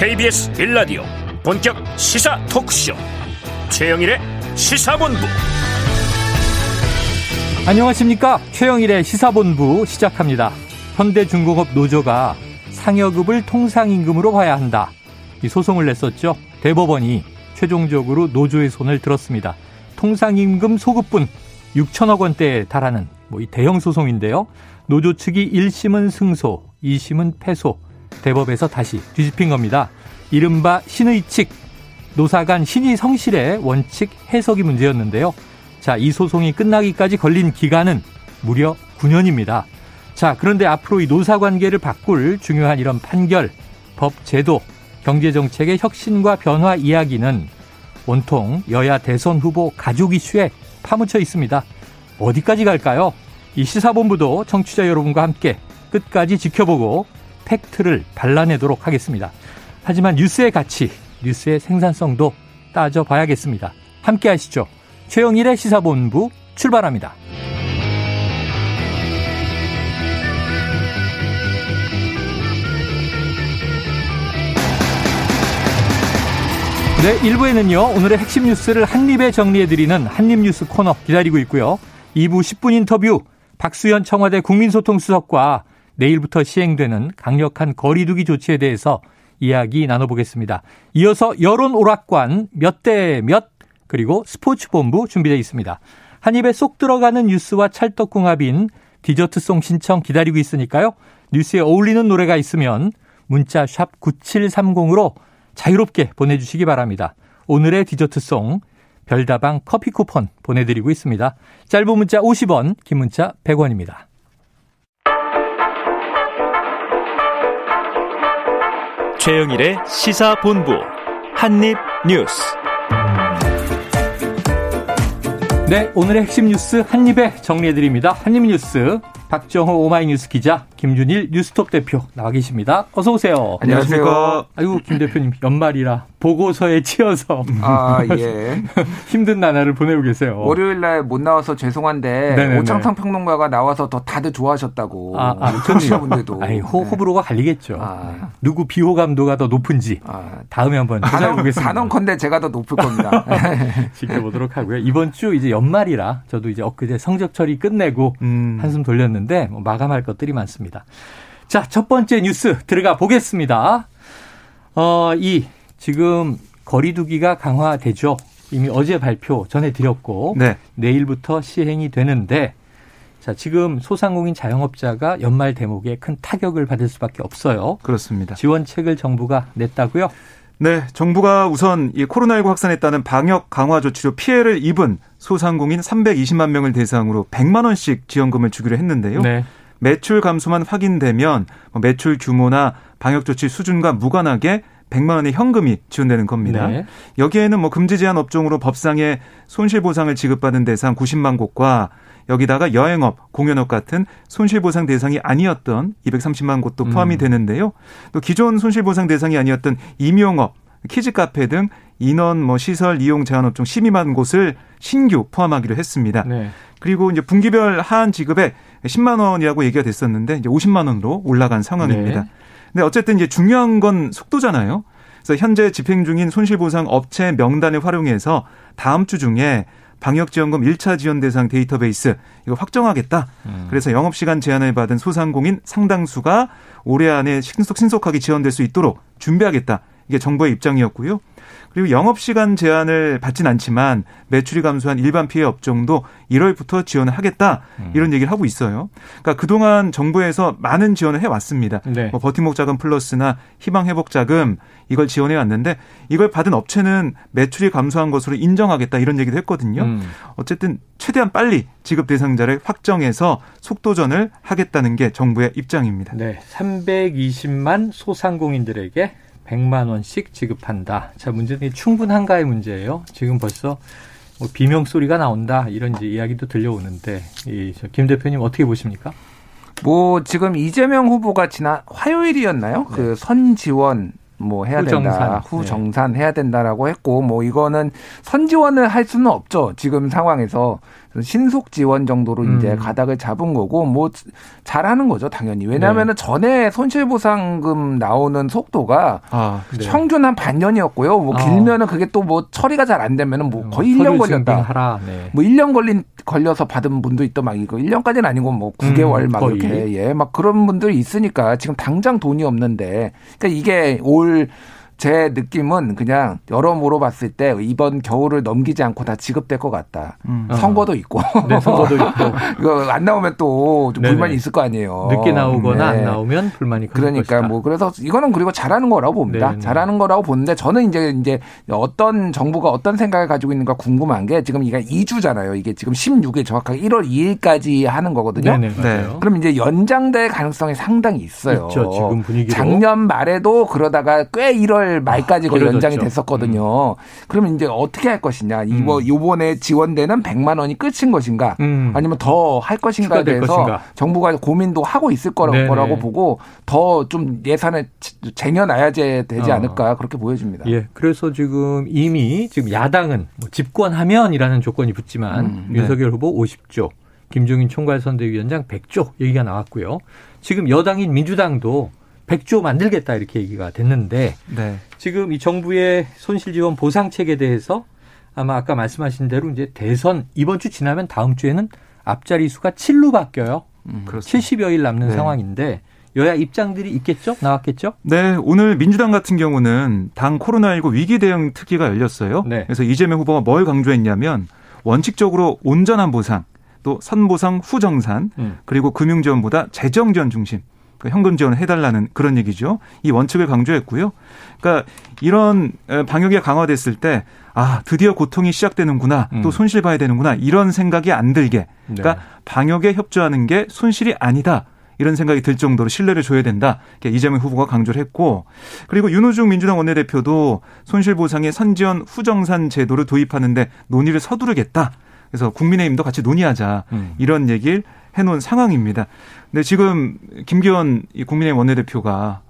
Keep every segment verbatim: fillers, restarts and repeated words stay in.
케이비에스 일 라디오 본격 시사 토크쇼 최영일의 시사본부. 안녕하십니까. 최영일의 시사본부 시작합니다. 현대중공업 노조가 상여급을 통상임금으로 봐야 한다. 이 소송을 냈었죠. 대법원이 최종적으로 노조의 손을 들었습니다. 통상임금 소급분 육천억 원대에 달하는 뭐 이 대형 소송인데요. 노조 측이 일 심은 승소, 이 심은 패소, 대법에서 다시 뒤집힌 겁니다. 이른바 신의 칙, 노사 간 신의 성실의 원칙 해석이 문제였는데요. 자, 이 소송이 끝나기까지 걸린 기간은 무려 구 년입니다. 자, 그런데 앞으로 이 노사 관계를 바꿀 중요한 이런 판결, 법 제도, 경제정책의 혁신과 변화 이야기는 온통 여야 대선 후보 가족 이슈에 파묻혀 있습니다. 어디까지 갈까요? 이 시사본부도 청취자 여러분과 함께 끝까지 지켜보고 팩트를 발라내도록 하겠습니다. 하지만 뉴스의 가치, 뉴스의 생산성도 따져봐야겠습니다. 함께 하시죠. 최영일의 시사본부 출발합니다. 네, 일 부에는요. 오늘의 핵심 뉴스를 한입에 정리해드리는 한입뉴스 코너 기다리고 있고요. 이 부 십 분 인터뷰, 박수현 청와대 국민소통수석과 내일부터 시행되는 강력한 거리 두기 조치에 대해서 이야기 나눠보겠습니다. 이어서 여론 오락관 몇 대 몇, 그리고 스포츠본부 준비되어 있습니다. 한 입에 쏙 들어가는 뉴스와 찰떡궁합인 디저트송 신청 기다리고 있으니까요. 뉴스에 어울리는 노래가 있으면 문자 샵 구칠삼공으로 자유롭게 보내주시기 바랍니다. 오늘의 디저트송 별다방 커피 쿠폰 보내드리고 있습니다. 짧은 문자 오십 원, 긴 문자 백 원입니다. 최영일의 시사본부 한입뉴스. 네, 오늘의 핵심 뉴스 한입에 정리해드립니다. 한입뉴스 박정호 오마이뉴스 기자, 김준일 뉴스톱 대표 나와 계십니다. 어서 오세요. 안녕하십니까. 아이고, 김 대표님 연말이라 보고서에 치여서 아, 예. 힘든 나날을 보내고 계세요. 월요일날 못 나와서 죄송한데 네네네. 오창창 평론가가 나와서 더 다들 좋아하셨다고. 아, 아, 청취자분들도. 아니, 호, 호불호가 갈리겠죠. 아. 누구 비호감도가 더 높은지 아. 다음에 한번 찾아보겠습니다. 단언컨대 제가 더 높을 겁니다. 지켜보도록 하고요. 이번 주 이제 연말이라 저도 이제 엊그제 성적 처리 끝내고 음. 한숨 돌렸는데 뭐 마감할 것들이 많습니다. 자, 첫 번째 뉴스 들어가 보겠습니다. 어, 이 지금 거리두기가 강화되죠. 이미 어제 발표 전해드렸고 네. 내일부터 시행이 되는데 자, 지금 소상공인 자영업자가 연말 대목에 큰 타격을 받을 수밖에 없어요. 그렇습니다. 지원책을 정부가 냈다고요? 네, 정부가 우선 이 코로나십구 확산에 따른 방역 강화 조치로 피해를 입은 소상공인 삼백이십만 명을 대상으로 백만 원씩 지원금을 주기로 했는데요. 네. 매출 감소만 확인되면 매출 규모나 방역 조치 수준과 무관하게 백만 원의 현금이 지원되는 겁니다. 네. 여기에는 뭐 금지 제한 업종으로 법상의 손실보상을 지급받은 대상 구십만 곳과 여기다가 여행업, 공연업 같은 손실보상 대상이 아니었던 이백삼십만 곳도 포함이 음. 되는데요. 또 기존 손실보상 대상이 아니었던 임용업, 키즈카페 등 인원, 뭐 시설, 이용 제한업종 십이만 곳을 신규 포함하기로 했습니다. 네. 그리고 이제 분기별 하한 지급에 십만 원이라고 얘기가 됐었는데 이제 오십만 원으로 올라간 상황입니다. 네. 근데 어쨌든 이제 중요한 건 속도잖아요. 그래서 현재 집행 중인 손실보상 업체 명단을 활용해서 다음 주 중에 방역지원금 일 차 지원 대상 데이터베이스 이거 확정하겠다. 음. 그래서 영업시간 제한을 받은 소상공인 상당수가 올해 안에 신속, 신속하게 지원될 수 있도록 준비하겠다. 이게 정부의 입장이었고요. 그리고 영업시간 제한을 받진 않지만 매출이 감소한 일반 피해 업종도 일월부터 지원을 하겠다. 음. 이런 얘기를 하고 있어요. 그러니까 그동안 정부에서 많은 지원을 해왔습니다. 네. 뭐 버팀목 자금 플러스나 희망회복 자금 이걸 지원해왔는데 이걸 받은 업체는 매출이 감소한 것으로 인정하겠다. 이런 얘기도 했거든요. 음. 어쨌든 최대한 빨리 지급 대상자를 확정해서 속도전을 하겠다는 게 정부의 입장입니다. 네, 삼백이십만 소상공인들에게 백만 원씩 지급한다. 자, 문제는 충분한가의 문제예요. 지금 벌써 뭐 비명 소리가 나온다. 이런 이제 이야기도 들려오는데 이 김 대표님 어떻게 보십니까? 뭐 지금 이재명 후보가 지난 화요일이었나요? 네. 그 선지원 뭐 해야 후정산. 된다. 후정산 네. 해야 된다라고 했고 뭐 이거는 선지원을 할 수는 없죠. 지금 상황에서. 신속 지원 정도로 음. 이제 가닥을 잡은 거고, 뭐 잘하는 거죠 당연히. 왜냐하면은 네. 전에 손실보상금 나오는 속도가 아, 그래. 평균 한 반년이었고요. 뭐 아. 길면은 그게 또 뭐 처리가 잘 안 되면은 뭐 거의 일 년 걸렸다. 네. 뭐 일 년 걸린 걸려서 받은 분도 있더 막 이거 일 년까지는 아니고 뭐 구 개월 음, 막 거의. 이렇게 예, 막 그런 분들이 있으니까 지금 당장 돈이 없는데, 그러니까 이게 올 제 느낌은 그냥 여러모로 봤을 때 이번 겨울을 넘기지 않고 다 지급될 것 같다. 음. 선거도 있고. 네, 선거도 있고. 이거 안 나오면 또 좀 불만이 있을 거 아니에요. 늦게 나오거나 네. 안 나오면 불만이 있을 그러니까 것이다. 그러니까 뭐 그래서 이거는 그리고 잘하는 거라고 봅니다. 네네. 잘하는 거라고 보는데 저는 이제 이제 어떤 정부가 어떤 생각을 가지고 있는가 궁금한 게 지금 이게 이 주잖아요. 이게 지금 십육 일 정확하게 일월 이일까지 하는 거거든요. 네네, 네. 그럼 이제 연장될 가능성이 상당히 있어요. 있죠, 지금 분위기로. 작년 말에도 그러다가 꽤 일월 말까지 아, 연장이 됐었거든요. 음. 그러면 이제 어떻게 할 것이냐. 음. 이번, 이번에 지원되는 백만 원이 끝인 것인가 음. 아니면 더 할 것인가에 대해서 것인가. 정부가 고민도 하고 있을 거라고 네네. 보고 더 좀 예산을 쟁여놔야 되지 않을까 어. 그렇게 보여집니다. 예, 그래서 지금 이미 지금 야당은 뭐 집권하면이라는 조건이 붙지만 음, 네. 윤석열 후보 오십조, 김종인 총괄선대위원장 백조 얘기가 나왔고요. 지금 여당인 민주당도 백조 만들겠다 이렇게 얘기가 됐는데 네. 지금 이 정부의 손실지원 보상책에 대해서 아마 아까 말씀하신 대로 이제 대선 이번 주 지나면 다음 주에는 앞자리 수가 칠로 바뀌어요. 음, 칠십여일 남는 네. 상황인데 여야 입장들이 있겠죠? 나왔겠죠? 네. 오늘 민주당 같은 경우는 당 코로나십구 위기 대응 특위가 열렸어요. 네. 그래서 이재명 후보가 뭘 강조했냐면 원칙적으로 온전한 보상, 또 선보상 후정산, 음. 그리고 금융지원보다 재정지원 중심. 현금 지원을 해달라는 그런 얘기죠. 이 원칙을 강조했고요. 그러니까 이런 방역이 강화됐을 때 아 드디어 고통이 시작되는구나. 음. 또 손실 봐야 되는구나. 이런 생각이 안 들게. 그러니까 네. 방역에 협조하는 게 손실이 아니다. 이런 생각이 들 정도로 신뢰를 줘야 된다. 그러니까 이재명 후보가 강조를 했고. 그리고 윤호중 민주당 원내대표도 손실보상의 선지원 후정산 제도를 도입하는데 논의를 서두르겠다. 그래서 국민의힘도 같이 논의하자. 음. 이런 얘기를 해놓은 상황입니다. 근데 지금 김기현 국민의힘 원내대표가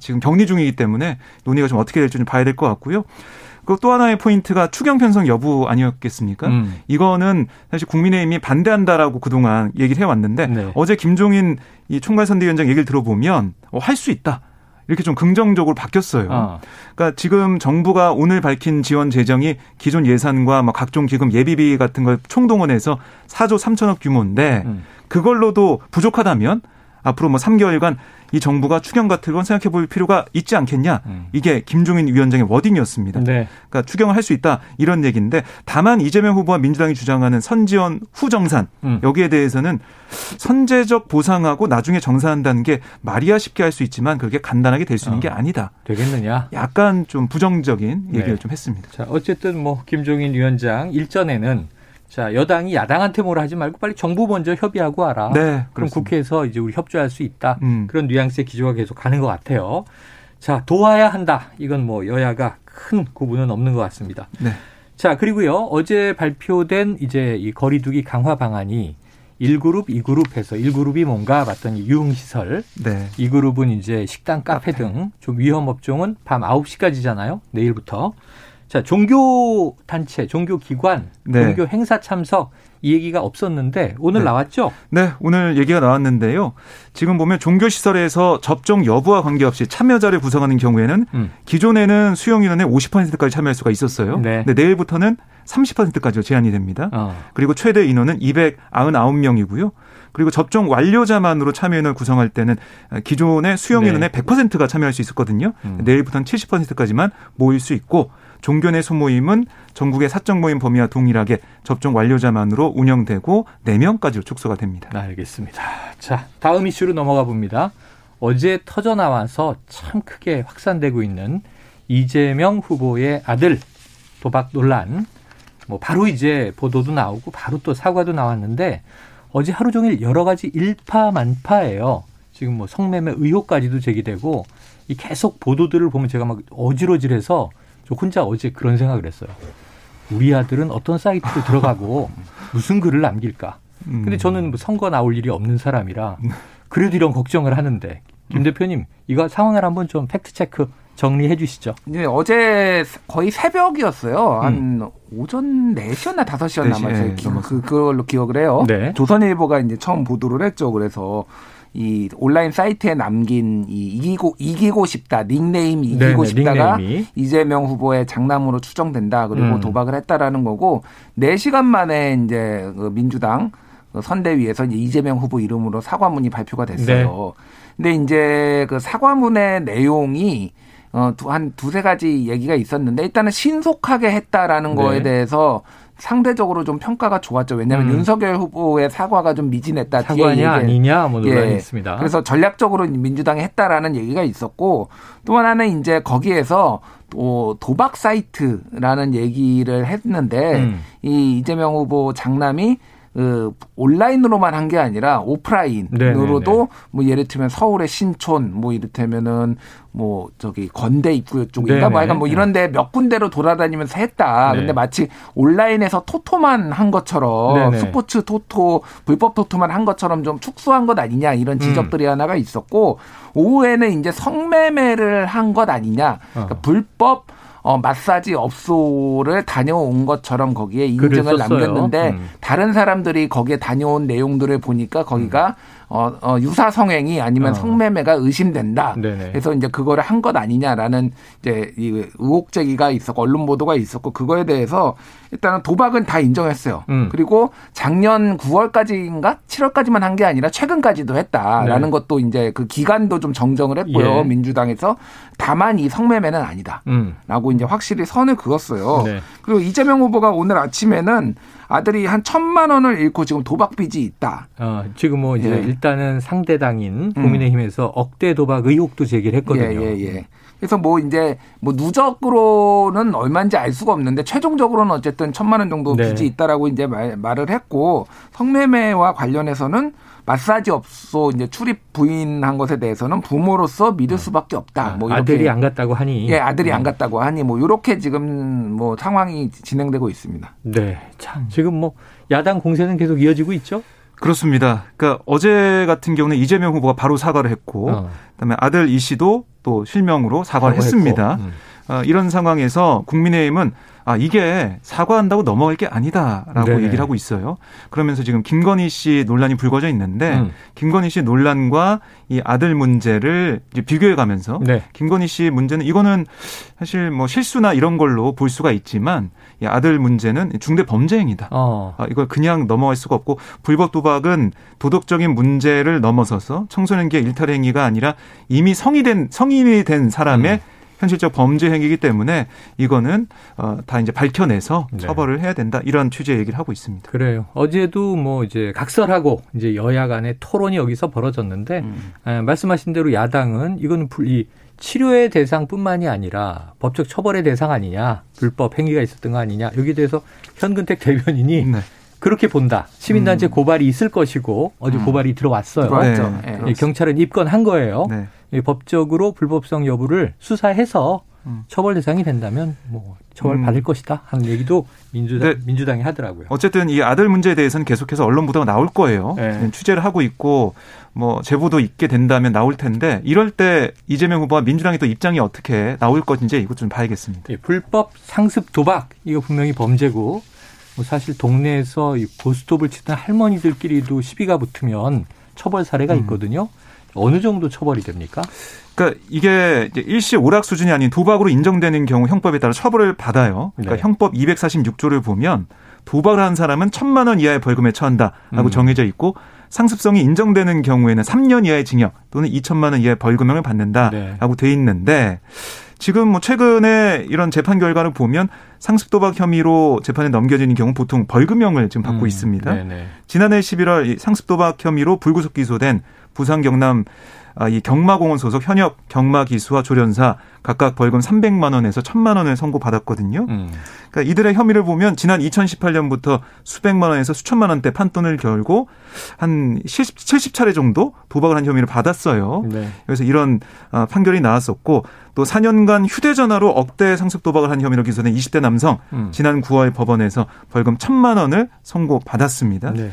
지금 격리 중이기 때문에 논의가 좀 어떻게 될지 좀 봐야 될 것 같고요. 그리고 또 하나의 포인트가 추경 편성 여부 아니었겠습니까? 음. 이거는 사실 국민의힘이 반대한다라고 그동안 얘기를 해왔는데 네. 어제 김종인 이 총괄선대위원장 얘기를 들어보면 어, 할 수 있다. 이렇게 좀 긍정적으로 바뀌었어요. 아. 그러니까 지금 정부가 오늘 밝힌 지원 재정이 기존 예산과 막 각종 기금 예비비 같은 걸 총동원해서 사조 삼천억 규모인데 음. 그걸로도 부족하다면 앞으로 뭐 삼 개월간 이 정부가 추경 같은 건 생각해 볼 필요가 있지 않겠냐. 음. 이게 김종인 위원장의 워딩이었습니다. 네. 그러니까 추경을 할 수 있다 이런 얘기인데 다만 이재명 후보와 민주당이 주장하는 선지원 후정산 음. 여기에 대해서는 선제적 보상하고 나중에 정산한다는 게 말이야 쉽게 할 수 있지만 그렇게 간단하게 될 수 있는 어. 게 아니다. 되겠느냐. 약간 좀 부정적인 얘기를 네. 좀 했습니다. 자, 어쨌든 뭐 김종인 위원장 일전에는 자, 여당이 야당한테 뭐라 하지 말고 빨리 정부 먼저 협의하고 와라. 네, 그럼 그렇습니다. 국회에서 이제 우리 협조할 수 있다. 음. 그런 뉘앙스의 기조가 계속 가는 것 같아요. 자, 도와야 한다. 이건 뭐 여야가 큰 구분은 없는 것 같습니다. 네. 자, 그리고요. 어제 발표된 이제 이 거리두기 강화 방안이 일 그룹, 이 그룹 해서 일 그룹이 뭔가 봤더니 유흥시설, 네. 이 그룹은 이제 식당, 카페 등 좀 위험업종은 밤 아홉 시까지잖아요. 내일부터. 자, 종교 단체, 종교 기관, 네. 종교 행사 참석 이 얘기가 없었는데 오늘 네. 나왔죠? 네, 오늘 얘기가 나왔는데요. 지금 보면 종교 시설에서 접종 여부와 관계없이 참여자를 구성하는 경우에는 음. 기존에는 수용 인원의 오십 퍼센트까지 참여할 수가 있었어요. 네. 근데 내일부터는 삼십 퍼센트까지 제한이 됩니다. 어. 그리고 최대 인원은 이백구십구 명이고요. 그리고 접종 완료자만으로 참여인을 구성할 때는 기존의 수용인원의 네. 백 퍼센트가 참여할 수 있었거든요. 음. 내일부터는 칠십 퍼센트까지만 모일 수 있고 종교 내 소모임은 전국의 사적 모임 범위와 동일하게 접종 완료자만으로 운영되고 네 명까지로 축소가 됩니다. 알겠습니다. 자, 다음 이슈로 넘어가 봅니다. 어제 터져나와서 참 크게 확산되고 있는 이재명 후보의 아들 도박 논란. 뭐 바로 이제 보도도 나오고 바로 또 사과도 나왔는데 어제 하루 종일 여러 가지 일파만파예요. 지금 뭐 성매매 의혹까지도 제기되고 이 계속 보도들을 보면 제가 막 어지러질해서 저 혼자 어제 그런 생각을 했어요. 우리 아들은 어떤 사이트로 들어가고 무슨 글을 남길까. 근데 저는 뭐 선거 나올 일이 없는 사람이라 그래도 이런 걱정을 하는데 김 대표님 이거 상황을 한번 좀 팩트체크 정리해 주시죠. 네, 어제 거의 새벽이었어요. 한 음. 오전 네 시였나 다섯 시였나 아마 제가 그걸로 기억을 해요. 네. 조선일보가 이제 처음 보도를 했죠. 그래서 이 온라인 사이트에 남긴 이 이기고 이기고 싶다 닉네임 이기고 네네, 싶다가 닉네임이. 이재명 후보의 장남으로 추정된다. 그리고 음. 도박을 했다라는 거고 네 시간 만에 이제 민주당 선대위에서 이제 이재명 후보 이름으로 사과문이 발표가 됐어요. 네. 근데 이제 그 사과문의 내용이 어, 두, 한 두세 가지 얘기가 있었는데 일단은 신속하게 했다라는 네. 거에 대해서 상대적으로 좀 평가가 좋았죠. 왜냐하면 음. 윤석열 후보의 사과가 좀 미진했다. 사과냐 아니냐 뭐 논란이 예. 있습니다. 그래서 전략적으로 민주당이 했다라는 얘기가 있었고 또 하나는 이제 거기에서 또 도박 사이트라는 얘기를 했는데 음. 이 이재명 후보 장남이 그 온라인으로만 한 게 아니라 오프라인으로도 네네네. 뭐 예를 들면 서울의 신촌 뭐 이를테면은 뭐 저기 건대 입구 쪽인가 뭐 약간 뭐 이런데 몇 군데로 돌아다니면서 했다. 네. 근데 마치 온라인에서 토토만 한 것처럼 네네. 스포츠 토토 불법 토토만 한 것처럼 좀 축소한 것 아니냐 이런 지적들이 음. 하나가 있었고 오후에는 이제 성매매를 한 것 아니냐 그러니까 어. 불법 어, 마사지 업소를 다녀온 것처럼 거기에 인증을 남겼는데 음. 다른 사람들이 거기에 다녀온 내용들을 보니까 거기가 음. 어, 어, 유사 성행이 아니면 어. 성매매가 의심된다. 네네. 그래서 이제 그거를 한 것 아니냐라는 이제 이 의혹 제기가 있었고 언론 보도가 있었고 그거에 대해서 일단은 도박은 다 인정했어요. 음. 그리고 작년 구월까지인가 칠월까지만 한 게 아니라 최근까지도 했다라는 네. 것도 이제 그 기간도 좀 정정을 했고요. 예. 민주당에서 다만 이 성매매는 아니다라고 음. 이제 확실히 선을 그었어요. 네. 그리고 이재명 후보가 오늘 아침에는 아들이 한 천만 원을 잃고 지금 도박 빚이 있다. 어, 지금 뭐 이제 예. 일단은 상대당인 국민의힘에서 음. 억대 도박 의혹도 제기를 했거든요. 예, 예, 예. 그래서 뭐 이제 뭐 누적으로는 얼마인지 알 수가 없는데 최종적으로는 어쨌든 천만 원 정도 빚이 네. 있다라고 이제 말, 말을 했고 성매매와 관련해서는 마사지 업소 이제 출입 부인한 것에 대해서는 부모로서 믿을 수밖에 없다. 뭐 이렇게. 아들이 안 갔다고 하니. 예, 아들이 안 갔다고 하니 뭐 이렇게 지금 뭐 상황이 진행되고 있습니다. 네, 참 지금 뭐 야당 공세는 계속 이어지고 있죠. 그렇습니다. 그러니까 어제 같은 경우는 이재명 후보가 바로 사과를 했고, 어. 그다음에 아들 이 씨도 또 실명으로 사과를 했습니다. 음. 어, 이런 상황에서 국민의힘은 아 이게 사과한다고 넘어갈 게 아니다라고 네네. 얘기를 하고 있어요. 그러면서 지금 김건희 씨 논란이 불거져 있는데 음. 김건희 씨 논란과 이 아들 문제를 이제 비교해가면서 네. 김건희 씨 문제는 이거는 사실 뭐 실수나 이런 걸로 볼 수가 있지만 이 아들 문제는 중대 범죄행위다. 어. 아, 이걸 그냥 넘어갈 수가 없고 불법 도박은 도덕적인 문제를 넘어서서 청소년기의 일탈 행위가 아니라 이미 성이 된 성인이 된 사람의 음. 현실적 범죄 행위이기 때문에 이거는 어, 다 이제 밝혀내서 네. 처벌을 해야 된다 이런 취지의 얘기를 하고 있습니다. 그래요. 어제도 뭐 이제 각설하고 이제 여야 간의 토론이 여기서 벌어졌는데 음. 에, 말씀하신 대로 야당은 이건 이 치료의 대상뿐만이 아니라 법적 처벌의 대상 아니냐 불법 행위가 있었던 거 아니냐 여기에 대해서 현근택 대변인이 네. 그렇게 본다. 시민단체 음. 고발이 있을 것이고 어제 음. 고발이 들어왔어요. 들어왔죠. 네. 네. 경찰은 입건한 거예요. 네. 법적으로 불법성 여부를 수사해서 음. 처벌 대상이 된다면 뭐 처벌 받을 음. 것이다 하는 얘기도 민주당, 네. 민주당이 하더라고요. 어쨌든 이 아들 문제에 대해서는 계속해서 언론 보도가 나올 거예요. 네. 취재를 하고 있고 뭐 제보도 있게 된다면 나올 텐데 이럴 때 이재명 후보와 민주당의 또 입장이 어떻게 나올 것인지 이것 좀 봐야겠습니다. 네. 불법 상습 도박 이거 분명히 범죄고 뭐 사실 동네에서 이 고스톱을 치던 할머니들끼리도 시비가 붙으면 처벌 사례가 있거든요. 음. 어느 정도 처벌이 됩니까? 그러니까 이게 이제 일시 오락 수준이 아닌 도박으로 인정되는 경우 형법에 따라 처벌을 받아요. 그러니까 네. 형법 이백사십육 조를 보면 도박을 한 사람은 천만 원 이하의 벌금에 처한다라고 음. 정해져 있고 상습성이 인정되는 경우에는 삼 년 이하의 징역 또는 이천만 원 이하의 벌금형을 받는다라고 네. 돼 있는데 지금 뭐 최근에 이런 재판 결과를 보면 상습 도박 혐의로 재판에 넘겨지는 경우 보통 벌금형을 지금 받고 음, 있습니다. 네네. 지난해 십일월 상습 도박 혐의로 불구속 기소된 부산 경남 이 경마공원 소속 현역 경마기수와 조련사 각각 벌금 삼백만 원에서 천만 원을 선고받았거든요. 음. 그러니까 이들의 혐의를 보면 지난 이천십팔 년부터 수백만 원에서 수천만 원대 판돈을 결고 한 칠십 차례 정도 도박을 한 혐의를 받았어요. 네. 그래서 이런 판결이 나왔었고 또 사 년간 휴대전화로 억대 상습 도박을 한 혐의로 기소된 이십 대 남성 음. 지난 구월 법원에서 벌금 천만 원을 선고받았습니다. 네.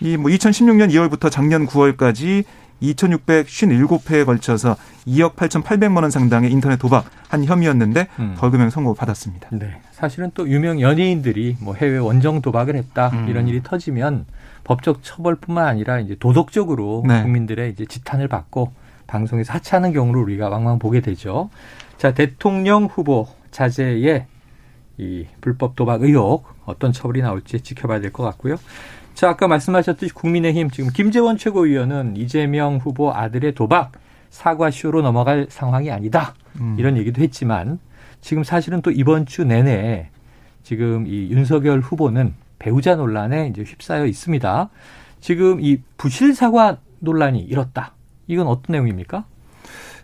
이 뭐 이천십육 년 이월부터 작년 구월까지 이천육백오십칠 회에 걸쳐서 이억 팔천팔백만 원 상당의 인터넷 도박 한 혐의였는데 벌금형 선고 받았습니다. 네. 사실은 또 유명 연예인들이 뭐 해외 원정 도박을 했다 음. 이런 일이 터지면 법적 처벌뿐만 아니라 이제 도덕적으로 네. 국민들의 이제 지탄을 받고 방송에서 하차하는 경우를 우리가 왕왕 보게 되죠. 자, 대통령 후보 자제의 이 불법 도박 의혹 어떤 처벌이 나올지 지켜봐야 될 것 같고요. 자, 아까 말씀하셨듯이 국민의힘 지금 김재원 최고위원은 이재명 후보 아들의 도박 사과쇼로 넘어갈 상황이 아니다. 음. 이런 얘기도 했지만 지금 사실은 또 이번 주 내내 지금 이 윤석열 후보는 배우자 논란에 이제 휩싸여 있습니다. 지금 이 부실 사과 논란이 일었다. 이건 어떤 내용입니까?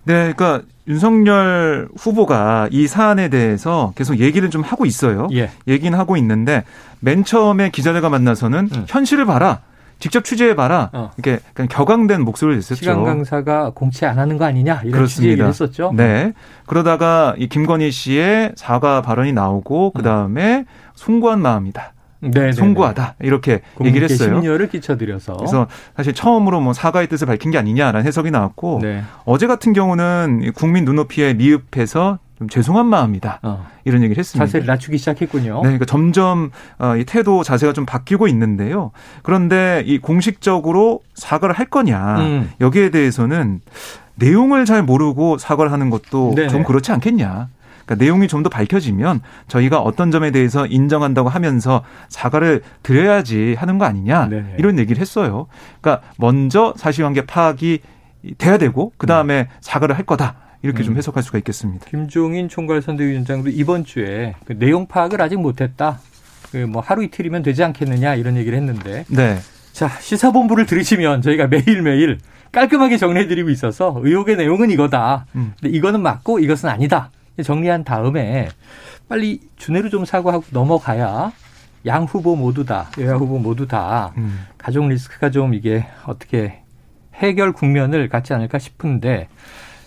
네, 그러니까 윤석열 후보가 이 사안에 대해서 계속 얘기를 좀 하고 있어요. 예. 얘기는 하고 있는데 맨 처음에 기자들과 만나서는 음. 현실을 봐라. 직접 취재해봐라. 어. 이렇게 격앙된 목소리를 냈었죠. 시간 강사가 공채 안 하는 거 아니냐 이런 취지 얘기를 했었죠. 네. 그러다가 이 김건희 씨의 사과 발언이 나오고 그다음에 음. 송구한 마음이다. 네, 송구하다 이렇게 얘기를 했어요. 심려를 끼쳐드려서. 그래서 사실 처음으로 뭐 사과의 뜻을 밝힌 게 아니냐라는 해석이 나왔고 네. 어제 같은 경우는 국민 눈높이에 미흡해서 좀 죄송한 마음이다 어. 이런 얘기를 했습니다. 자세를 낮추기 시작했군요. 네, 그러니까 점점 이 태도 자세가 좀 바뀌고 있는데요. 그런데 이 공식적으로 사과를 할 거냐 음. 여기에 대해서는 내용을 잘 모르고 사과를 하는 것도 네네. 좀 그렇지 않겠냐. 그러니까 내용이 좀 더 밝혀지면 저희가 어떤 점에 대해서 인정한다고 하면서 사과를 드려야지 하는 거 아니냐 네네. 이런 얘기를 했어요. 그러니까 먼저 사실관계 파악이 돼야 되고 그다음에 네. 사과를 할 거다 이렇게 음. 좀 해석할 수가 있겠습니다. 김종인 총괄선대위원장도 이번 주에 그 내용 파악을 아직 못했다. 그 뭐 하루 이틀이면 되지 않겠느냐 이런 얘기를 했는데 네. 자, 시사본부를 들으시면 저희가 매일매일 깔끔하게 정리해드리고 있어서 의혹의 내용은 이거다. 음. 근데 이거는 맞고 이것은 아니다. 정리한 다음에 빨리 주내로 좀 사과하고 넘어가야 양 후보 모두 다, 여야 후보 모두 다 음. 가족 리스크가 좀 이게 어떻게 해결 국면을 갖지 않을까 싶은데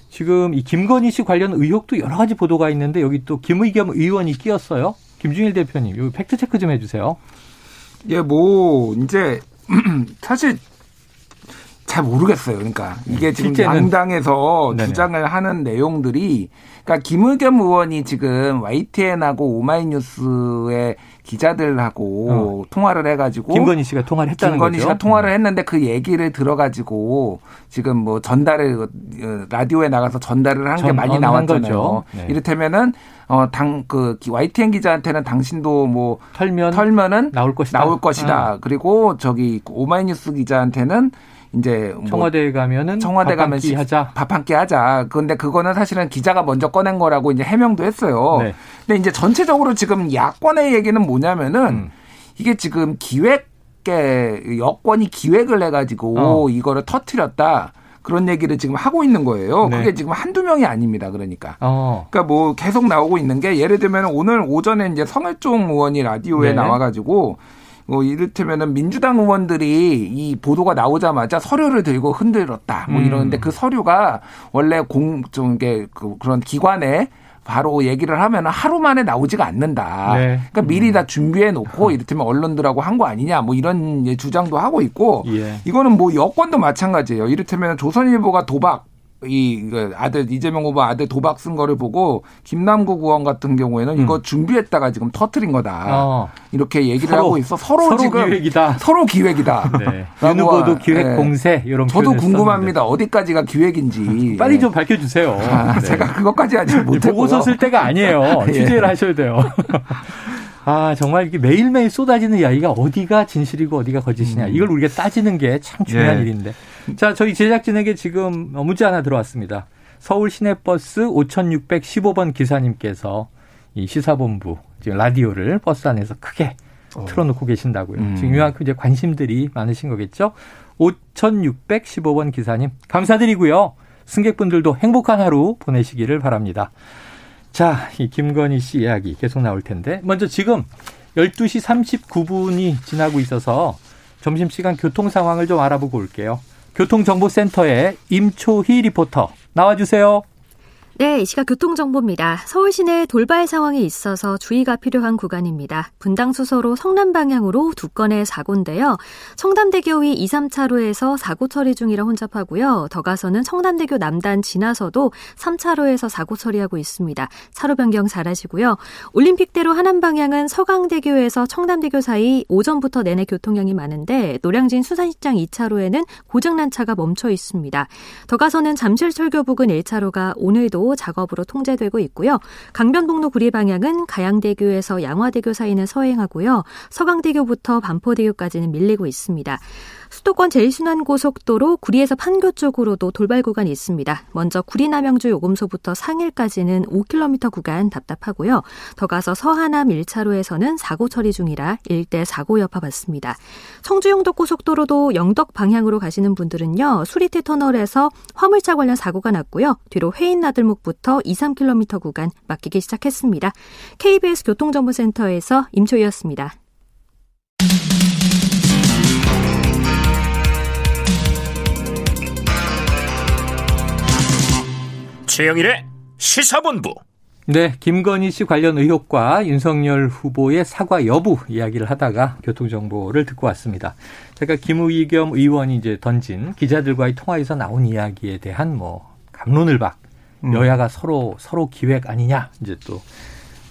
지금 이 김건희 씨 관련 의혹도 여러 가지 보도가 있는데 여기 또 김의겸 의원이 끼었어요. 김준일 대표님, 여기 팩트체크 좀 해주세요. 예, 뭐 이제 사실 잘 모르겠어요. 그러니까 이게 지금 양당에서 네네. 주장을 하는 내용들이 그러니까 김의겸 의원이 지금 와이티엔하고 오마이뉴스의 기자들하고 어. 통화를 해가지고 김건희 씨가 통화를 했다는 김건희 거죠. 김건희 씨가 통화를 했는데 그 얘기를 들어가지고 지금 뭐 전달을 라디오에 나가서 전달을 한 게 많이 나왔잖아요. 네. 이를테면은 어, 당, 그, 와이티엔 기자한테는 당신도 뭐. 털면. 털면은. 나올 것이다. 나올 것이다. 아. 그리고 저기, 오마이뉴스 기자한테는 이제. 청와대에 뭐 가면은. 청와대 가면. 밥 한 끼 하자. 밥 한 끼 하자. 근데 그거는 사실은 기자가 먼저 꺼낸 거라고 이제 해명도 했어요. 네. 근데 이제 전체적으로 지금 야권의 얘기는 뭐냐면은 음. 이게 지금 기획계, 여권이 기획을 해가지고 어. 이거를 터뜨렸다. 그런 얘기를 지금 하고 있는 거예요. 네. 그게 지금 한두 명이 아닙니다. 그러니까. 어. 그러니까 뭐 계속 나오고 있는 게 예를 들면 오늘 오전에 이제 성혜종 의원이 라디오에 네. 나와가지고 뭐 이를테면은 민주당 의원들이 이 보도가 나오자마자 서류를 들고 흔들었다. 뭐 이러는데 음. 그 서류가 원래 공, 좀 이게 그런 기관에 바로 얘기를 하면 하루 만에 나오지가 않는다. 네. 그러니까 미리 음. 다 준비해 놓고 이를테면 언론들하고 한 거 아니냐 뭐 이런 주장도 하고 있고 예. 이거는 뭐 여권도 마찬가지예요. 이를테면 조선일보가 도박 이 아들 이재명 후보 아들 도박 쓴 거를 보고 김남국 의원 같은 경우에는 음. 이거 준비했다가 지금 터트린 거다. 어. 이렇게 얘기를 서로, 하고 있어. 서로, 서로 지금 기획이다. 서로 기획이다. 네. 윤 후보도 기획 네. 공세 이런. 저도 궁금합니다. 썼는데. 어디까지가 기획인지. 빨리 네. 좀 밝혀주세요. 아, 네. 제가 그것까지 아직 못했고요. 보고서 쓸 때가 아니에요. 예. 취재를 하셔야 돼요. 아, 정말 이게 매일매일 쏟아지는 이야기가 어디가 진실이고 어디가 거짓이냐. 이걸 우리가 따지는 게 참 중요한 예. 일인데. 자, 저희 제작진에게 지금 문자 하나 들어왔습니다. 서울 시내버스 오천육백십오 번 기사님께서 이 시사본부, 지금 라디오를 버스 안에서 크게 어. 틀어놓고 계신다고요. 음. 지금 이만큼 이제 관심들이 많으신 거겠죠. 오천육백십오 번 기사님, 감사드리고요. 승객분들도 행복한 하루 보내시기를 바랍니다. 자, 이 김건희 씨 이야기 계속 나올 텐데 먼저 지금 열두 시 삼십구 분이 지나고 있어서 점심시간 교통 상황을 좀 알아보고 올게요. 교통정보센터에 임초희 리포터 나와주세요. 네, 이 시각 교통정보입니다. 서울시내 돌발 상황이 있어서 주의가 필요한 구간입니다. 분당수서로 성남 방향으로 두 건의 사고인데요. 청담대교 위 이, 삼 차로에서 사고 처리 중이라 혼잡하고요. 더 가서는 청담대교 남단 지나서도 삼 차로에서 사고 처리하고 있습니다. 차로 변경 잘하시고요. 올림픽대로 하남 방향은 서강대교에서 청담대교 사이 오전부터 내내 교통량이 많은데 노량진 수산시장 이 차로에는 고장난 차가 멈춰 있습니다. 더 가서는 잠실철교 부근 일 차로가 오늘도 작업으로 통제되고 있고요. 강변북로 구리 방향은 가양대교에서 양화대교 사이는 서행하고요. 서강대교부터 반포대교까지는 밀리고 있습니다. 수도권 제일 순환고속도로 구리에서 판교 쪽으로도 돌발 구간이 있습니다. 먼저 구리 남양주 요금소부터 상일까지는 오 킬로미터 구간 답답하고요. 더 가서 서하남 일 차로에서는 사고 처리 중이라 일대 사고 여파 받습니다. 청주 영덕고속도로도 영덕 방향으로 가시는 분들은요. 수리티 터널에서 화물차 관련 사고가 났고요. 뒤로 회인나들목부터 이, 삼 킬로미터 구간 막히기 시작했습니다. 케이비에스 교통정보센터에서 임초희였습니다. 최영일의 시사본부. 네, 김건희 씨 관련 의혹과 윤석열 후보의 사과 여부 이야기를 하다가 교통정보를 듣고 왔습니다. 제가 김의겸 의원이 이제 던진 기자들과의 통화에서 나온 이야기에 대한 뭐 갑론을 박 음. 여야가 서로 서로 기획 아니냐 이제 또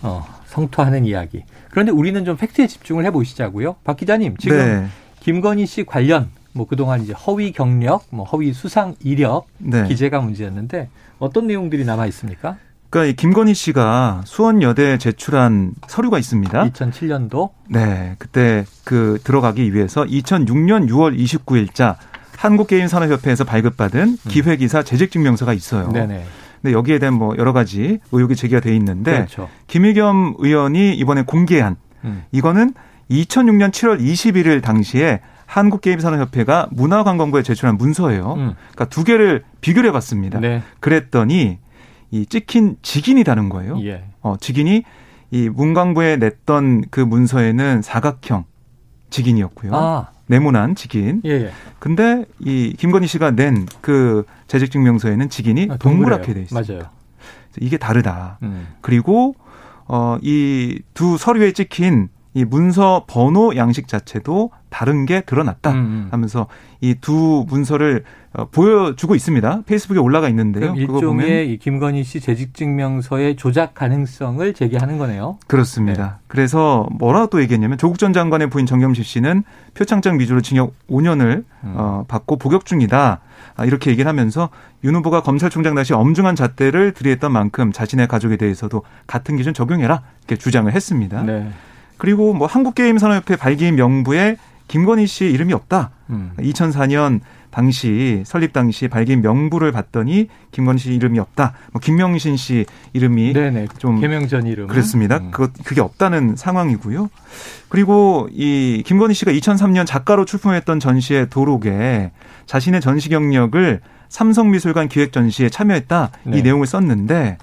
어, 성토하는 이야기. 그런데 우리는 좀 팩트에 집중을 해보시자고요. 박 기자님, 지금 네. 김건희 씨 관련 뭐 그동안 이제 허위 경력, 뭐 허위 수상 이력 네. 기재가 문제였는데 어떤 내용들이 남아 있습니까? 그러니까 이 김건희 씨가 수원여대에 제출한 서류가 있습니다. 이천칠 년도? 네, 그때 그 들어가기 위해서 이천육년 유월 이십구일자 한국게임산업협회에서 발급받은 기획이사 재직증명서가 있어요. 네네. 근데 여기에 대한 뭐 여러 가지 의혹이 제기가 돼 있는데 그렇죠. 김의겸 의원이 이번에 공개한 음. 이거는 이천육년 칠월 이십일일 당시에 한국게임산업협회가 문화관광부에 제출한 문서예요. 음. 그러니까 두 개를 비교를 해봤습니다. 네. 그랬더니 이 찍힌 직인이 다른 거예요. 예. 어, 직인이 이 문광부에 냈던 그 문서에는 사각형 직인이었고요. 아. 네모난 직인. 예. 근데 이 김건희 씨가 낸 그 재직증명서에는 직인이 아, 동그랗게 돼 있습니다. 맞아요. 이게 다르다. 음. 그리고 어, 이 두 서류에 찍힌 이 문서 번호 양식 자체도 다른 게 드러났다 하면서 이 두 문서를 보여주고 있습니다. 페이스북에 올라가 있는데요. 일종의 그거 보면 이 김건희 씨 재직증명서의 조작 가능성을 제기하는 거네요. 그렇습니다. 네. 그래서 뭐라고 또 얘기했냐면 조국 전 장관의 부인 정경심 씨는 표창장 위조로 징역 오 년을 음. 어, 받고 복역 중이다. 아, 이렇게 얘기를 하면서 윤 후보가 검찰총장 당시 엄중한 잣대를 들이했던 만큼 자신의 가족에 대해서도 같은 기준 적용해라 이렇게 주장을 했습니다. 네. 그리고 뭐 한국게임산업협회 발기인 명부에 김건희 씨의 이름이 없다. 음. 이천사년 당시 설립 당시 발기인 명부를 봤더니 김건희 씨 이름이 없다. 뭐 김명신 씨 이름이 네네. 좀 개명 전 이름 그렇습니다. 음. 그것 그게 없다는 상황이고요. 그리고 이 김건희 씨가 이천삼년 작가로 출품했던 전시의 도록에 자신의 전시 경력을 삼성미술관 기획 전시에 참여했다 네. 이 내용을 썼는데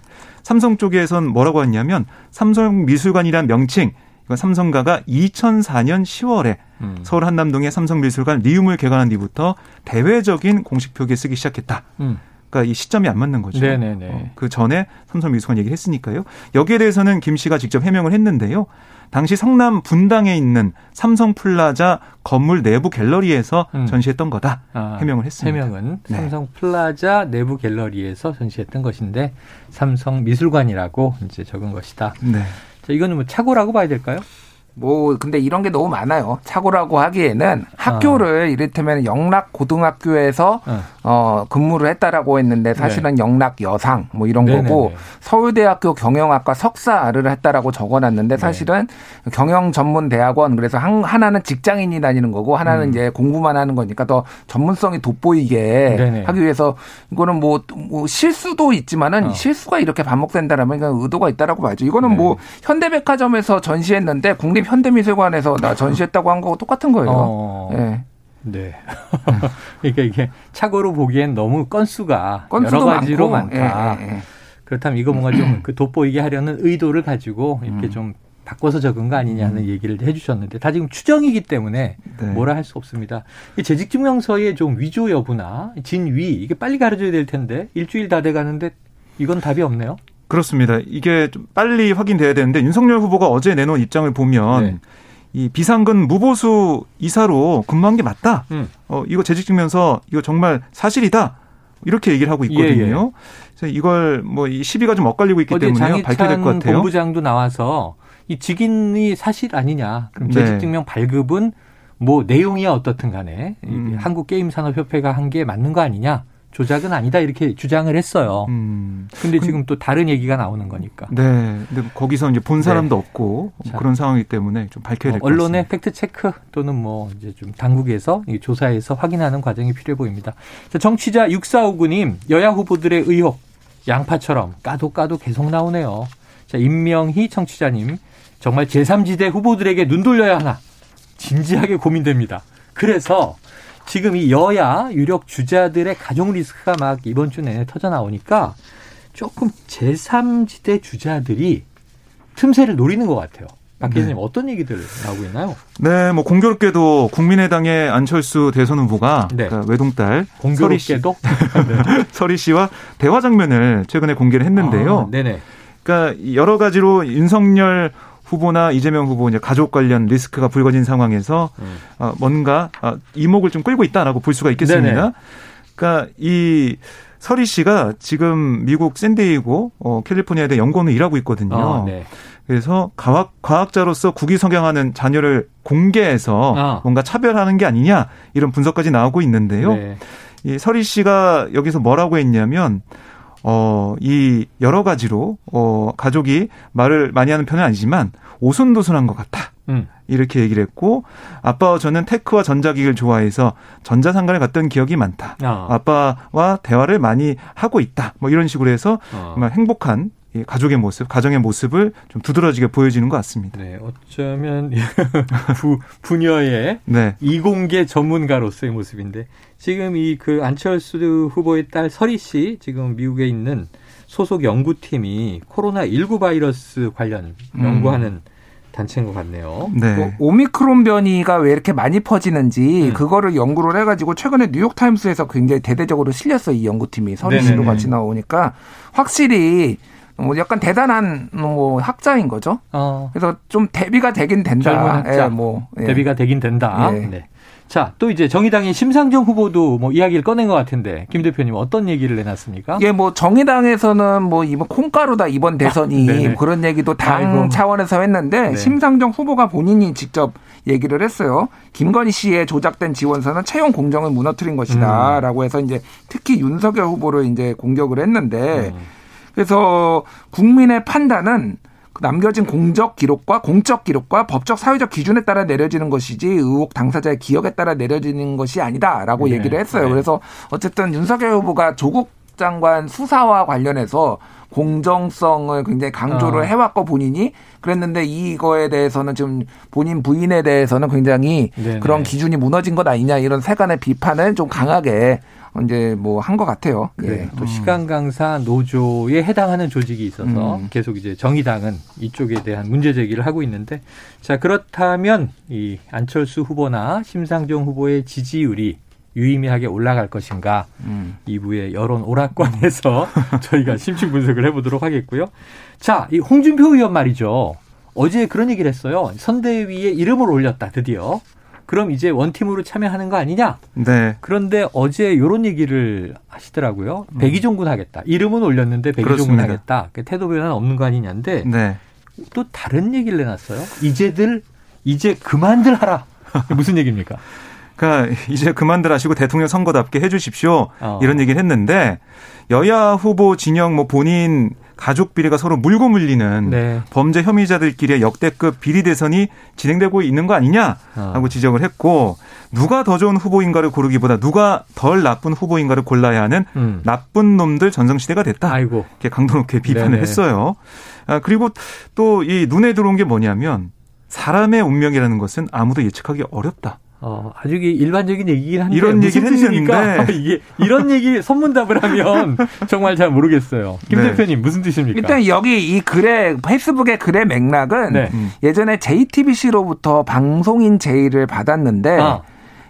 삼성 쪽에선 뭐라고 했냐면 삼성미술관이란 명칭 삼성가가 이천사년 시월에 음. 서울 한남동의 삼성미술관 리움을 개관한 뒤부터 대외적인 공식 표기에 쓰기 시작했다. 음. 그러니까 이 시점이 안 맞는 거죠. 네네네. 어, 그 전에 삼성미술관 얘기를 했으니까요. 여기에 대해서는 김 씨가 직접 해명을 했는데요. 당시 성남 분당에 있는 삼성플라자 건물 내부 갤러리에서 음. 전시했던 거다. 아, 해명을 했습니다. 해명은 네. 삼성플라자 내부 갤러리에서 전시했던 것인데 삼성미술관이라고 이제 적은 것이다. 네. 이거는 뭐 착오라고 봐야 될까요? 뭐 근데 이런 게 너무 많아요. 착오라고 하기에는 학교를 어. 이를테면 영락고등학교에서 어. 어, 근무를 했다라고 했는데 사실은 네. 영락여상 뭐 이런 네네네. 거고 서울대학교 경영학과 석사를 했다라고 적어놨는데 사실은 네. 경영전문대학원 그래서 한, 하나는 직장인이 다니는 거고 하나는 음. 이제 공부만 하는 거니까 더 전문성이 돋보이게 네네. 하기 위해서 이거는 뭐, 뭐 실수도 있지만은 어. 실수가 이렇게 반복된다라면 그러니까 의도가 있다라고 봐야죠. 이거는 네. 뭐 현대백화점에서 전시했는데 국립 현대미술관에서 나 전시했다고 한 거하고 똑같은 거예요. 어. 네. 네. 그러니까 이게 착오로 보기엔 너무 건수가 여러 가지로 많고. 많다. 예, 예. 그렇다면 이거 뭔가 좀 그 돋보이게 하려는 의도를 가지고 이렇게 음. 좀 바꿔서 적은 거 아니냐는 음. 얘기를 해주셨는데 다 지금 추정이기 때문에 네. 뭐라 할 수 없습니다. 이 재직증명서의 좀 위조 여부나 진위 이게 빨리 가려져야 될 텐데 일주일 다 돼가는데 이건 답이 없네요. 그렇습니다. 이게 좀 빨리 확인돼야 되는데 윤석열 후보가 어제 내놓은 입장을 보면 네. 이 비상근 무보수 이사로 근무한 게 맞다. 음. 어, 이거 재직증명서 이거 정말 사실이다. 이렇게 얘기를 하고 있거든요. 예, 예. 이걸 뭐 이 시비가 좀 엇갈리고 있기 때문에 밝혀야 될 것 같아요. 본부장도 나와서 이 직인이 사실 아니냐. 그럼 재직증명 네. 발급은 뭐 내용이야 어떻든 간에 음. 한국게임산업협회가 한 게 맞는 거 아니냐. 조작은 아니다 이렇게 주장을 했어요. 음. 근데 지금 또 다른 얘기가 나오는 거니까. 네. 근데 거기서 이제 본 사람도 네. 없고 자. 그런 상황이기 때문에 좀 밝혀야 될 것 어, 같습니다. 언론의 팩트 체크 또는 뭐 이제 좀 당국에서 조사해서 확인하는 과정이 필요해 보입니다. 자, 정치자 육사오구 님 여야 후보들의 의혹 양파처럼 까도 까도 계속 나오네요. 자, 임명희 청취자님 정말 제삼지대 후보들에게 눈 돌려야 하나 진지하게 고민됩니다. 그래서 지금 이 여야 유력 주자들의 가족 리스크가 막 이번 주 내내 터져나오니까 조금 제삼지대 주자들이 틈새를 노리는 것 같아요. 박 기자님 네. 어떤 얘기들 나오고 있나요? 네, 뭐 공교롭게도 국민의당의 안철수 대선 후보가 네. 그러니까 외동딸 공교롭게도 서리 씨와 대화 장면을 최근에 공개를 했는데요. 아, 네네. 그러니까 여러 가지로 윤석열 후보나 이재명 후보 이제 가족 관련 리스크가 불거진 상황에서 음. 어, 뭔가 어, 이목을 좀 끌고 있다라고 볼 수가 있겠습니다. 네네. 그러니까 이 서리 씨가 지금 미국 샌디에이고 어, 캘리포니아에 대해 연구원을 일하고 있거든요. 아, 네. 그래서 과학, 과학자로서 국위 성향하는 자녀를 공개해서 아. 뭔가 차별하는 게 아니냐 이런 분석까지 나오고 있는데요. 네. 이 서리 씨가 여기서 뭐라고 했냐면 어, 이 여러 가지로 어, 가족이 말을 많이 하는 편은 아니지만 오손도손한 것 같다. 음. 이렇게 얘기를 했고 아빠와 저는 테크와 전자기기를 좋아해서 전자상가를 갔던 기억이 많다. 아. 아빠와 대화를 많이 하고 있다. 뭐 이런 식으로 해서 아. 정말 행복한 가족의 모습, 가정의 모습을 좀 두드러지게 보여지는 것 같습니다. 네, 어쩌면 부, 분야의 네. 이공계 전문가로서의 모습인데 지금 이 그 안철수 후보의 딸 서리 씨 지금 미국에 있는 소속 연구팀이 코로나십구 바이러스 관련 연구하는 음. 단체인 것 같네요. 네. 뭐 오미크론 변이가 왜 이렇게 많이 퍼지는지 음. 그거를 연구를 해가지고 최근에 뉴욕타임스에서 굉장히 대대적으로 실렸어요. 이 연구팀이 서리 씨로 같이 나오니까 확실히 뭐 약간 대단한 뭐 학자인 거죠. 어. 그래서 좀 대비가 되긴 된다. 젊은 학자. 예, 뭐 예. 대비가 되긴 된다. 예. 네. 자, 또 이제 정의당의 심상정 후보도 뭐 이야기를 꺼낸 것 같은데 김 대표님 어떤 얘기를 내놨습니까? 예, 뭐 정의당에서는 뭐 이번 콩가루다 이번 대선이 아, 그런 얘기도 당 아이고. 차원에서 했는데 네. 심상정 후보가 본인이 직접 얘기를 했어요. 김건희 씨의 조작된 지원서는 채용 공정을 무너뜨린 것이다라고 음. 해서 이제 특히 윤석열 후보를 이제 공격을 했는데. 음. 그래서 국민의 판단은 남겨진 공적 기록과 공적 기록과 법적 사회적 기준에 따라 내려지는 것이지 의혹 당사자의 기억에 따라 내려지는 것이 아니다라고 네. 얘기를 했어요. 그래서 어쨌든 윤석열 후보가 조국 장관 수사와 관련해서 공정성을 굉장히 강조를 어. 해왔고 본인이 그랬는데 이거에 대해서는 지금 본인 부인에 대해서는 굉장히 네네. 그런 기준이 무너진 것 아니냐 이런 세간의 비판을 좀 강하게 이제 뭐 한 것 같아요. 그래요. 예. 또 시간 강사 노조에 해당하는 조직이 있어서 음. 계속 이제 정의당은 이쪽에 대한 문제 제기를 하고 있는데 자 그렇다면 이 안철수 후보나 심상정 후보의 지지율이 유의미하게 올라갈 것인가 음. 이 부의 여론 오락관에서 저희가 심층 분석을 해보도록 하겠고요. 자, 이 홍준표 의원 말이죠. 어제 그런 얘기를 했어요. 선대위에 이름을 올렸다 드디어. 그럼 이제 원팀으로 참여하는 거 아니냐? 네. 그런데 어제 이런 얘기를 하시더라고요. 음. 백의종군 하겠다. 이름은 올렸는데 백의종군 하겠다. 태도 변화는 없는 거 아니냐인데 네. 또 다른 얘기를 내놨어요. 이제들 이제 그만들 하라. 무슨 얘기입니까? 그러니까 이제 그만들 하시고 대통령 선거답게 해 주십시오. 어. 이런 얘기를 했는데 여야 후보 진영 뭐 본인 가족 비리가 서로 물고 물리는 네. 범죄 혐의자들끼리의 역대급 비리 대선이 진행되고 있는 거 아니냐라고 어. 지적을 했고 누가 더 좋은 후보인가를 고르기보다 누가 덜 나쁜 후보인가를 골라야 하는 음. 나쁜 놈들 전성시대가 됐다. 아이고. 이렇게 강도 높게 비판을 네네. 했어요. 아, 그리고 또 이 눈에 들어온 게 뭐냐면 사람의 운명이라는 것은 아무도 예측하기 어렵다. 어, 아주 일반적인 얘기긴 한데 이런 얘기를 했으니까 이게 이런 얘기 선문답을 하면 정말 잘 모르겠어요. 김 네. 대표님 무슨 뜻입니까? 일단 여기 이 글의 페이스북의 글의 맥락은 네. 예전에 제이티비씨로부터 방송인 제의를 받았는데 아.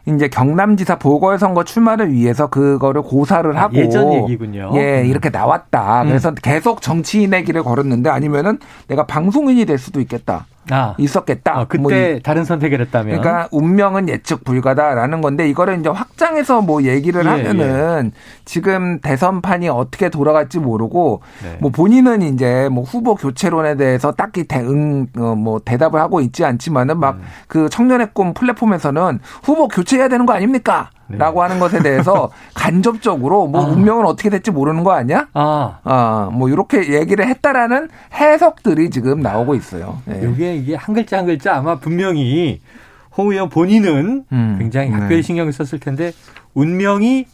이제 경남지사 보궐선거 출마를 위해서 그거를 고사를 하고 아, 예전 얘기군요. 예, 이렇게 나왔다. 음. 그래서 계속 정치인의 길을 걸었는데 아니면은 내가 방송인이 될 수도 있겠다. 아, 있었겠다. 어, 그때 뭐 이, 다른 선택을 했다면. 그러니까 운명은 예측 불가다라는 건데 이거를 이제 확장해서 뭐 얘기를 예, 하면은 예. 지금 대선판이 어떻게 돌아갈지 모르고 네. 뭐 본인은 이제 뭐 후보 교체론에 대해서 딱히 대응 어, 뭐 대답을 하고 있지 않지만은 막 그 음. 청년의 꿈 플랫폼에서는 후보 교체해야 되는 거 아닙니까? 네. 라고 하는 것에 대해서 간접적으로 뭐 아. 운명은 어떻게 될지 모르는 거 아니야? 아, 아, 뭐 이렇게 얘기를 했다라는 해석들이 지금 나오고 있어요. 네. 이게 이게 한 글자 한 글자 아마 분명히 홍 의원 본인은 음, 굉장히 각별히 네. 신경을 썼을 텐데 운명이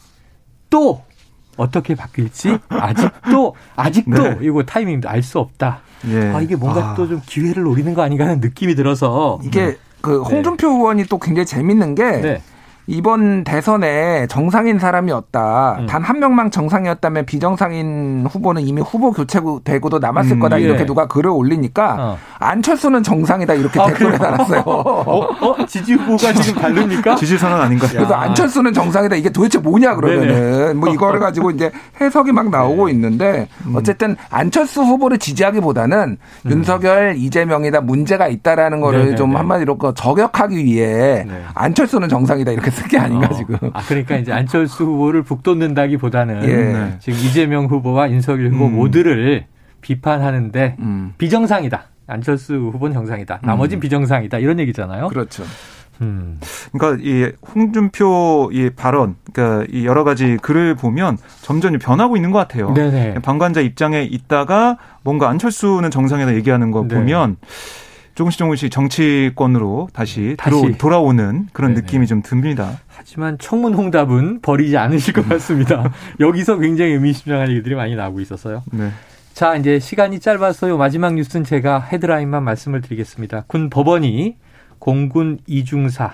또 어떻게 바뀔지 아직도 아직도 네. 이거 타이밍도 알 수 없다. 네. 아, 이게 뭔가 아. 또 좀 기회를 노리는 거 아닌가 하는 느낌이 들어서 이게 음. 그 홍준표 네. 의원이 또 굉장히 재밌는 게. 네. 이번 대선에 정상인 사람이었다. 음. 단 한 명만 정상이었다면 비정상인 후보는 이미 후보 교체되고도 남았을 음, 거다. 예. 이렇게 누가 글을 올리니까 어. 안철수는 정상이다. 이렇게 아, 댓글을 달았어요. 어? 어? 지지 후보가 지금 다릅니까? 지지 선언 아닌가요? 그래서 안철수는 정상이다. 이게 도대체 뭐냐 그러면은. 네네. 뭐 이거를 가지고 이제 해석이 막 나오고 네. 있는데 어쨌든 안철수 후보를 지지하기보다는 음. 윤석열, 이재명이다. 문제가 있다라는 거를 네네. 좀 한마디로 저격하기 위해 네. 안철수는 정상이다. 이렇게 그게 아닌가 어. 지금. 아 그러니까 이제 안철수 후보를 북돋는다기보다는 예. 지금 이재명 후보와 윤석열 후보 음. 모두를 비판하는데 음. 비정상이다. 안철수 후보는 정상이다. 나머지는 음. 비정상이다. 이런 얘기잖아요. 그렇죠. 음. 그러니까 이 홍준표 이 발언, 그러니까 이 여러 가지 글을 보면 점점 변하고 있는 것 같아요. 네네. 방관자 입장에 있다가 뭔가 안철수는 정상이다 얘기하는 거 네. 보면. 조금씩 조금씩 정치권으로 다시, 다시. 들어, 돌아오는 그런 네네. 느낌이 좀 듭니다. 하지만 청문홍답은 버리지 않으실 것 같습니다. 여기서 굉장히 의미심장한 얘기들이 많이 나오고 있었어요. 네. 자, 이제 시간이 짧아서요. 마지막 뉴스는 제가 헤드라인만 말씀을 드리겠습니다. 군 법원이 공군 이중사,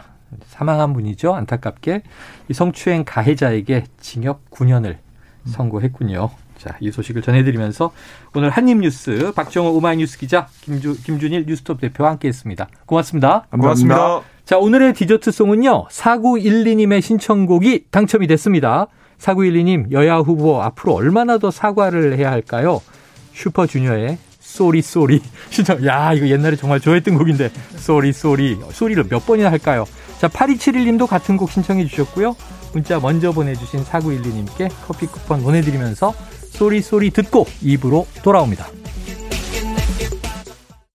사망한 분이죠. 안타깝게. 이 성추행 가해자에게 징역 구 년을 음. 선고했군요. 자, 이 소식을 전해드리면서 오늘 한입뉴스 박정호 오마이뉴스 기자 김주, 김준일 뉴스톱 대표와 함께했습니다. 고맙습니다. 고맙습니다. 고맙습니다. 자, 오늘의 디저트송은요. 사구일이 님의 신청곡이 당첨이 됐습니다. 사구일이 님 여야 후보 앞으로 얼마나 더 사과를 해야 할까요? 슈퍼주니어의 쏘리 쏘리 신청. 야, 이거 옛날에 정말 좋아했던 곡인데 쏘리 쏘리 쏘리를 몇 번이나 할까요? 자, 팔이칠일 님도 같은 곡 신청해 주셨고요. 문자 먼저 보내주신 사구일이 님께 커피 쿠폰 보내드리면서 쏘리쏘리 듣고 이 부로 돌아옵니다.